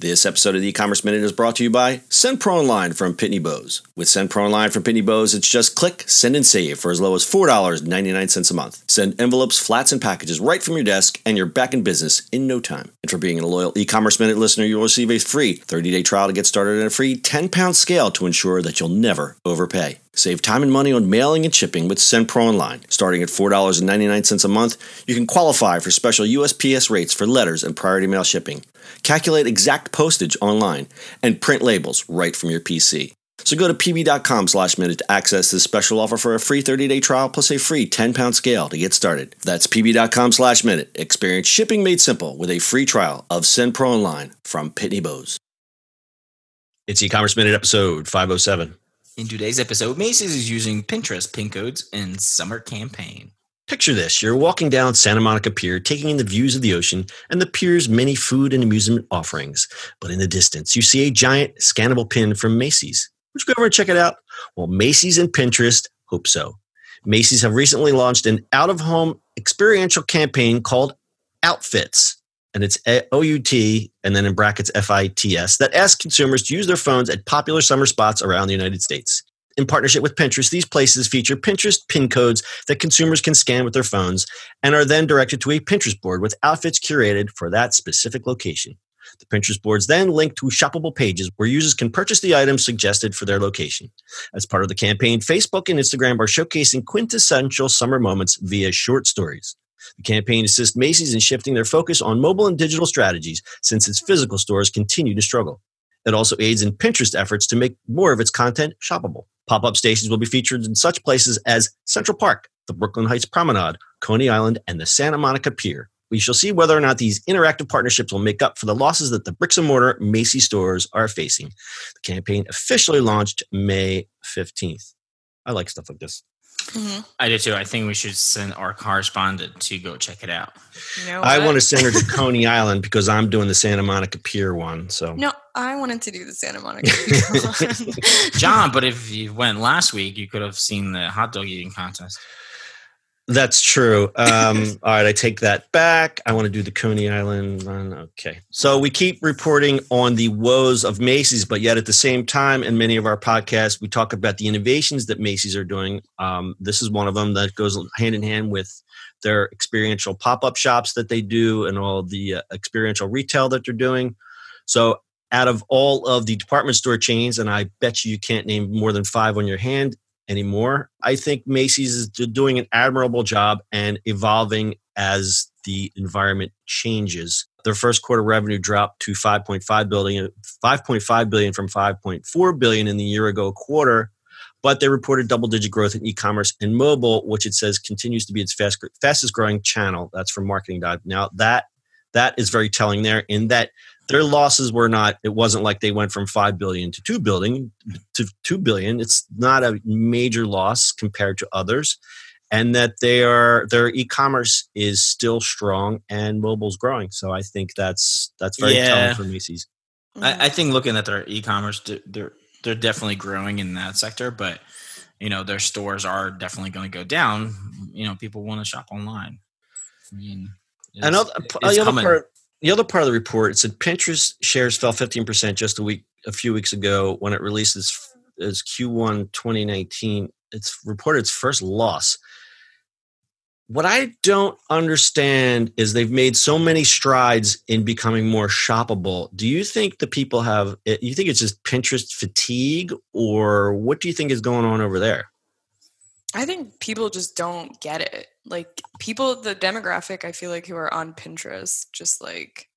This episode of the E-Commerce Minute is brought to you by SendPro Online from Pitney Bowes. With SendPro Online from Pitney Bowes, it's just click, send, and save for as low as $4.99 a month. Send envelopes, flats, and packages right from your desk, and you're back in business in no time. And for being a loyal E-Commerce Minute listener, you'll receive a free 30-day trial to get started and a free 10-pound scale to ensure that you'll never overpay. Save time and money on mailing and shipping with SendPro Online. Starting at $4.99 a month, you can qualify for special USPS rates for letters and priority mail shipping. Calculate exact postage online and print labels right from your PC. So go to pb.com/minute to access this special offer for a free 30-day trial plus a free 10-pound scale to get started. That's pb.com/minute. Experience shipping made simple with a free trial of SendPro Online from Pitney Bowes. It's E-Commerce Minute episode 507. In today's episode, Macy's is using Pinterest, Pincodes, and summer campaign. Picture this. You're walking down Santa Monica Pier, taking in the views of the ocean and the pier's many food and amusement offerings. But in the distance, you see a giant scannable pin from Macy's. Would you go over and check it out? Well, Macy's and Pinterest hope so. Macy's have recently launched an out-of-home experiential campaign called Outfits. And it's O-U-T, and then in brackets F-I-T-S, that asks consumers to use their phones at popular summer spots around the United States. In partnership with Pinterest, these places feature Pinterest pin codes that consumers can scan with their phones and are then directed to a Pinterest board with outfits curated for that specific location. The Pinterest boards then link to shoppable pages where users can purchase the items suggested for their location. As part of the campaign, Facebook and Instagram are showcasing quintessential summer moments via short stories. The campaign assists Macy's in shifting their focus on mobile and digital strategies since its physical stores continue to struggle. It also aids in Pinterest efforts to make more of its content shoppable. Pop-up stations will be featured in such places as Central Park, the Brooklyn Heights Promenade, Coney Island, and the Santa Monica Pier. We shall see whether or not these interactive partnerships will make up for the losses that the bricks-and-mortar Macy's stores are facing. The campaign officially launched May 15th. I like stuff like this. Mm-hmm. I do too. I think we should send our correspondent to go check it out. You know, I want to send her to Coney Island because I'm doing the Santa Monica Pier one. So no, I wanted to do the Santa Monica Pier one. John, but if you went last week, you could have seen the hot dog eating contest. That's true. All right, I take that back. I want to do the Coney Island one. Okay. So we keep reporting on the woes of Macy's, but yet at the same time, in many of our podcasts, we talk about the innovations that Macy's are doing. This is one of them that goes hand in hand with their experiential pop-up shops that they do and all the experiential retail that they're doing. So out of all of the department store chains, and I bet you can't name more than five on your hand anymore, I think Macy's is doing an admirable job and evolving as the environment changes. Their first quarter revenue dropped to $5.5 billion from $5.4 billion in the year ago quarter, but they reported double-digit growth in e-commerce and mobile, which it says continues to be its fastest growing channel. That's from Marketing Dive. Now that is very telling there in that their losses were not, it wasn't like they went from $5 billion to $2 billion. It's not a major loss compared to others. And that their e-commerce is still strong and mobile's growing. So I think that's very telling for Macy's. I think looking at their e-commerce, they're definitely growing in that sector, but you know, their stores are definitely going to go down. You know, people want to shop online. I mean, the other part of the report, it said Pinterest shares fell 15% just a few weeks ago when it released its Q1 2019. It's reported its first loss. What I don't understand is they've made so many strides in becoming more shoppable. Do you think you think it's just Pinterest fatigue, or what do you think is going on over there? I think people just don't get it. Like the demographic, I feel like, who are on Pinterest just like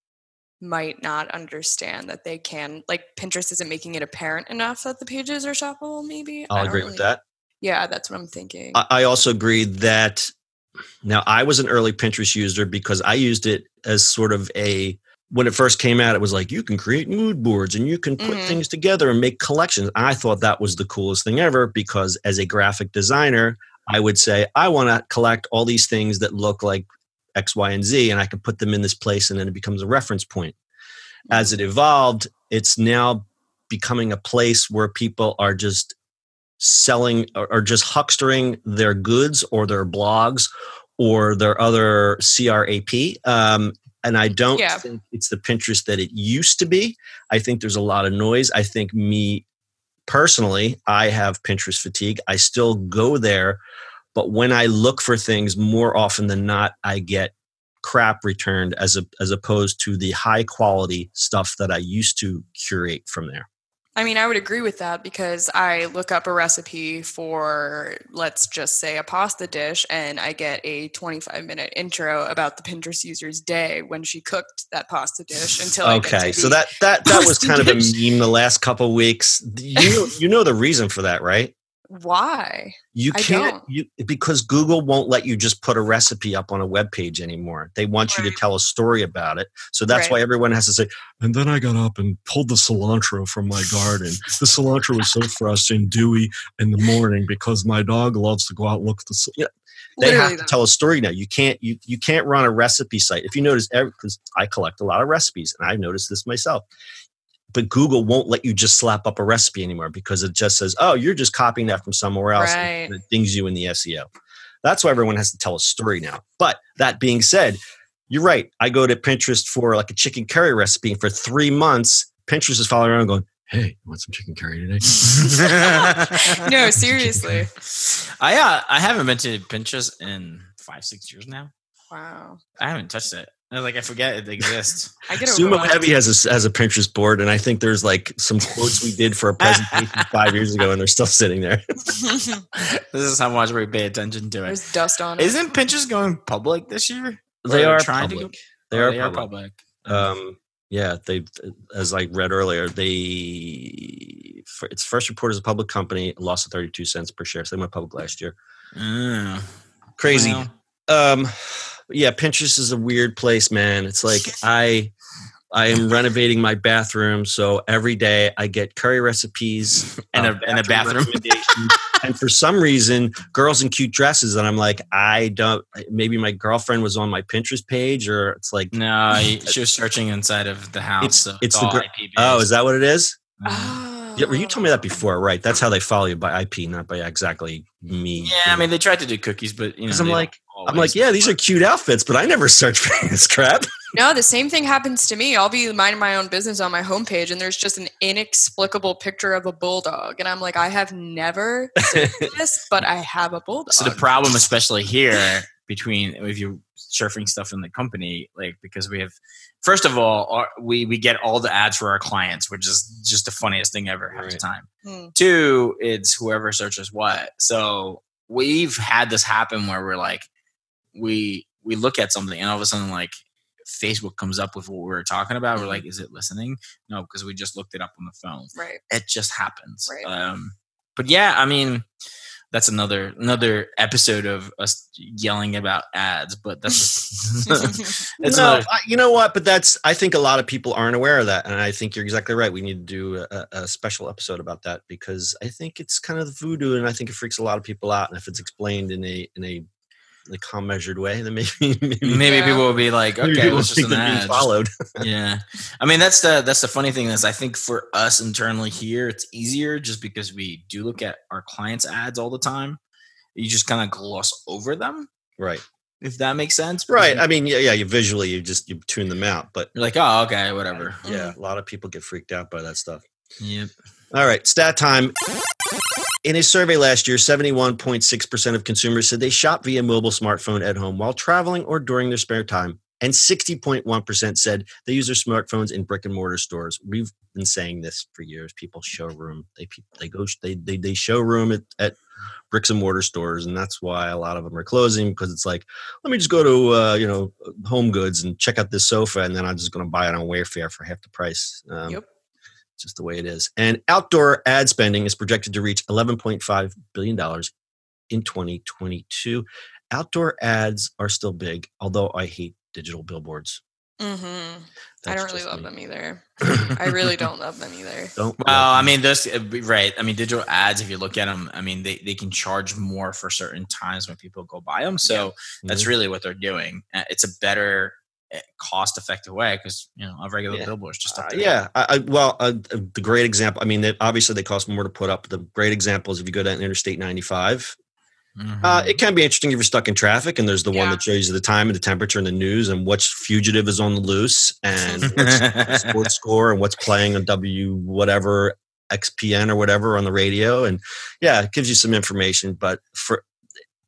might not understand that they can, like Pinterest isn't making it apparent enough that the pages are shoppable maybe. I'll agree with that. Yeah, that's what I'm thinking. I also agree that now I was an early Pinterest user because I used it as sort of when it first came out, it was like, you can create mood boards and you can put things together and make collections. I thought that was the coolest thing ever because as a graphic designer, I would say, I want to collect all these things that look like X, Y, and Z, and I can put them in this place and then it becomes a reference point. as it evolved, it's now becoming a place where people are just selling or just huckstering their goods or their blogs or their other CRAP. And I don't think it's the Pinterest that it used to be. I think there's a lot of noise. I think me personally, I have Pinterest fatigue. I still go there. But when I look for things, more often than not, I get crap returned as opposed to the high quality stuff that I used to curate from there. I mean, I would agree with that because I look up a recipe for, let's just say, a pasta dish, and I get a 25-minute intro about the Pinterest user's day when she cooked that pasta dish until so that was kind of a meme the last couple of weeks. You know the reason for that, right? Why? You can't, because Google won't let you just put a recipe up on a web page anymore. They want you to tell a story about it. So that's why everyone has to say, and then I got up and pulled the cilantro from my garden. The cilantro was so fresh and dewy in the morning because my dog loves to go out and look at the cilantro. They have to tell a story now. You can't, you can't run a recipe site. If you notice, because I collect a lot of recipes and I've noticed this myself. But Google won't let you just slap up a recipe anymore because it just says, oh, you're just copying that from somewhere else. Right. And it dings you in the SEO. That's why everyone has to tell a story now. But that being said, you're right. I go to Pinterest for like a chicken curry recipe. And for 3 months, Pinterest is following around going, hey, you want some chicken curry today? No, seriously. I haven't been to Pinterest in 5-6 years now. Wow. I haven't touched it. Like, I forget it exists. Sumo Heavy has a Pinterest board, and I think there's like some quotes we did for a presentation 5 years ago, and they're still sitting there. This is how much we pay attention to it. There's dust on it. Isn't Pinterest going public this year? They are trying public. They are public. Yeah, they, as I read earlier, its first report as a public company, loss of 32 cents per share. So they went public last year. Crazy. Well, yeah, Pinterest is a weird place, man. It's like I am renovating my bathroom, so every day I get curry recipes and a bathroom. And for some reason, girls in cute dresses, and I'm like, I don't. Maybe my girlfriend was on my Pinterest page, or it's like no, she was searching inside of the house. It's all IP-based. Oh, is that what it is? Yeah, well, you told me that before, right? That's how they follow you by IP, not by exactly me. Yeah, I mean, they tried to do cookies, but you know, I'm like, yeah, these are cute outfits, but I never search for this crap. No, the same thing happens to me. I'll be minding my own business on my homepage, and there's just an inexplicable picture of a bulldog, and I'm like, I have never seen this, but I have a bulldog. So the problem, especially here, between if you're surfing stuff in the company, like because we have, first of all, we get all the ads for our clients, which is just the funniest thing ever half the time. Two, it's whoever searches what. So we've had this happen where we're like, we look at something and all of a sudden like Facebook comes up with what we were talking about. We're like, is it listening? No, because we just looked it up on the phone. Right. It just happens. Right. But yeah, I mean, that's another episode of us yelling about ads, but that's you know what? But I think a lot of people aren't aware of that. And I think you're exactly right. We need to do a special episode about that because I think it's kind of voodoo and I think it freaks a lot of people out. And if it's explained in a calm, measured way, then maybe people will be like, okay, it was just an ad. Followed. Yeah. I mean, that's the funny thing is I think for us internally here, it's easier just because we do look at our clients' ads all the time. You just kind of gloss over them. Right. If that makes sense. Right. I mean, yeah, you visually, you tune them out, but you're like, oh, okay, whatever. Yeah. A lot of people get freaked out by that stuff. Yep. All right. Stat time. In a survey last year, 71.6% of consumers said they shop via mobile smartphone at home while traveling or during their spare time. And 60.1% said they use their smartphones in brick and mortar stores. We've been saying this for years. People showroom. They showroom at bricks and mortar stores. And that's why a lot of them are closing because it's like, let me just go to, Home Goods and check out this sofa. And then I'm just going to buy it on Wayfair for half the price. Yep. Just the way it is. And outdoor ad spending is projected to reach $11.5 billion in 2022. Outdoor ads are still big, although I hate digital billboards. Mm-hmm. I don't really love them either. I really don't love them either. I mean, digital ads, if you look at them, I mean, they can charge more for certain times when people go buy them. So that's really what they're doing. It's a better cost effective way, because you know a regular billboard's just up there. The great example, I mean, obviously they cost more to put up. The great example is if you go down Interstate 95. Mm-hmm. It can be interesting if you're stuck in traffic and there's the one that shows you the time and the temperature and the news and which fugitive is on the loose and what's sports score and what's playing on WXPN or whatever on the radio. And it gives you some information. But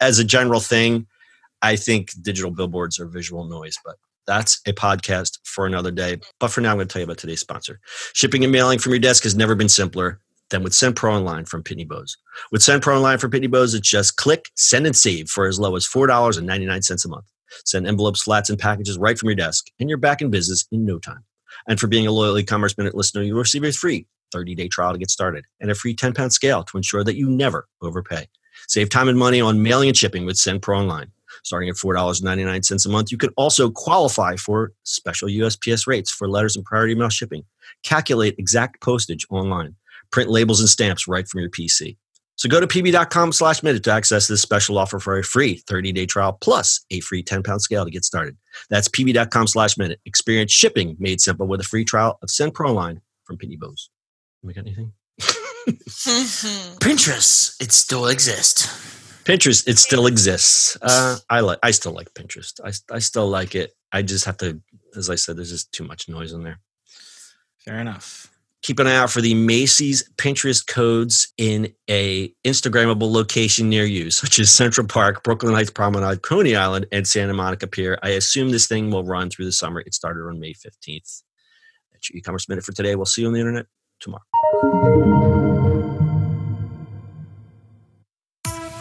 as a general thing, I think digital billboards are visual noise, but that's a podcast for another day. But for now, I'm going to tell you about today's sponsor. Shipping and mailing from your desk has never been simpler than with SendPro Online from Pitney Bowes. With SendPro Online from Pitney Bowes, it's just click, send, and save for as low as $4.99 a month. Send envelopes, flats, and packages right from your desk, and you're back in business in no time. And for being a loyal e-commerce minute listener, you'll receive a free 30-day trial to get started and a free 10-pound scale to ensure that you never overpay. Save time and money on mailing and shipping with SendPro Online. Starting at $4.99 a month, you can also qualify for special USPS rates for letters and priority mail shipping. Calculate exact postage online. Print labels and stamps right from your PC. So go to pb.com/minute to access this special offer for a free 30-day trial plus a free 10-pound scale to get started. That's pb.com/minute. Experience shipping made simple with a free trial of SendPro Online from Pitney Bowes. We got anything? Pinterest, it still exists. Pinterest, it still exists. I still like Pinterest. I still like it. I just have to, as I said, there's just too much noise in there. Fair enough. Keep an eye out for the Macy's Pinterest codes in a Instagrammable location near you, such as Central Park, Brooklyn Heights Promenade, Coney Island, and Santa Monica Pier. I assume this thing will run through the summer. It started on May 15th. That's your e-commerce minute for today. We'll see you on the internet tomorrow.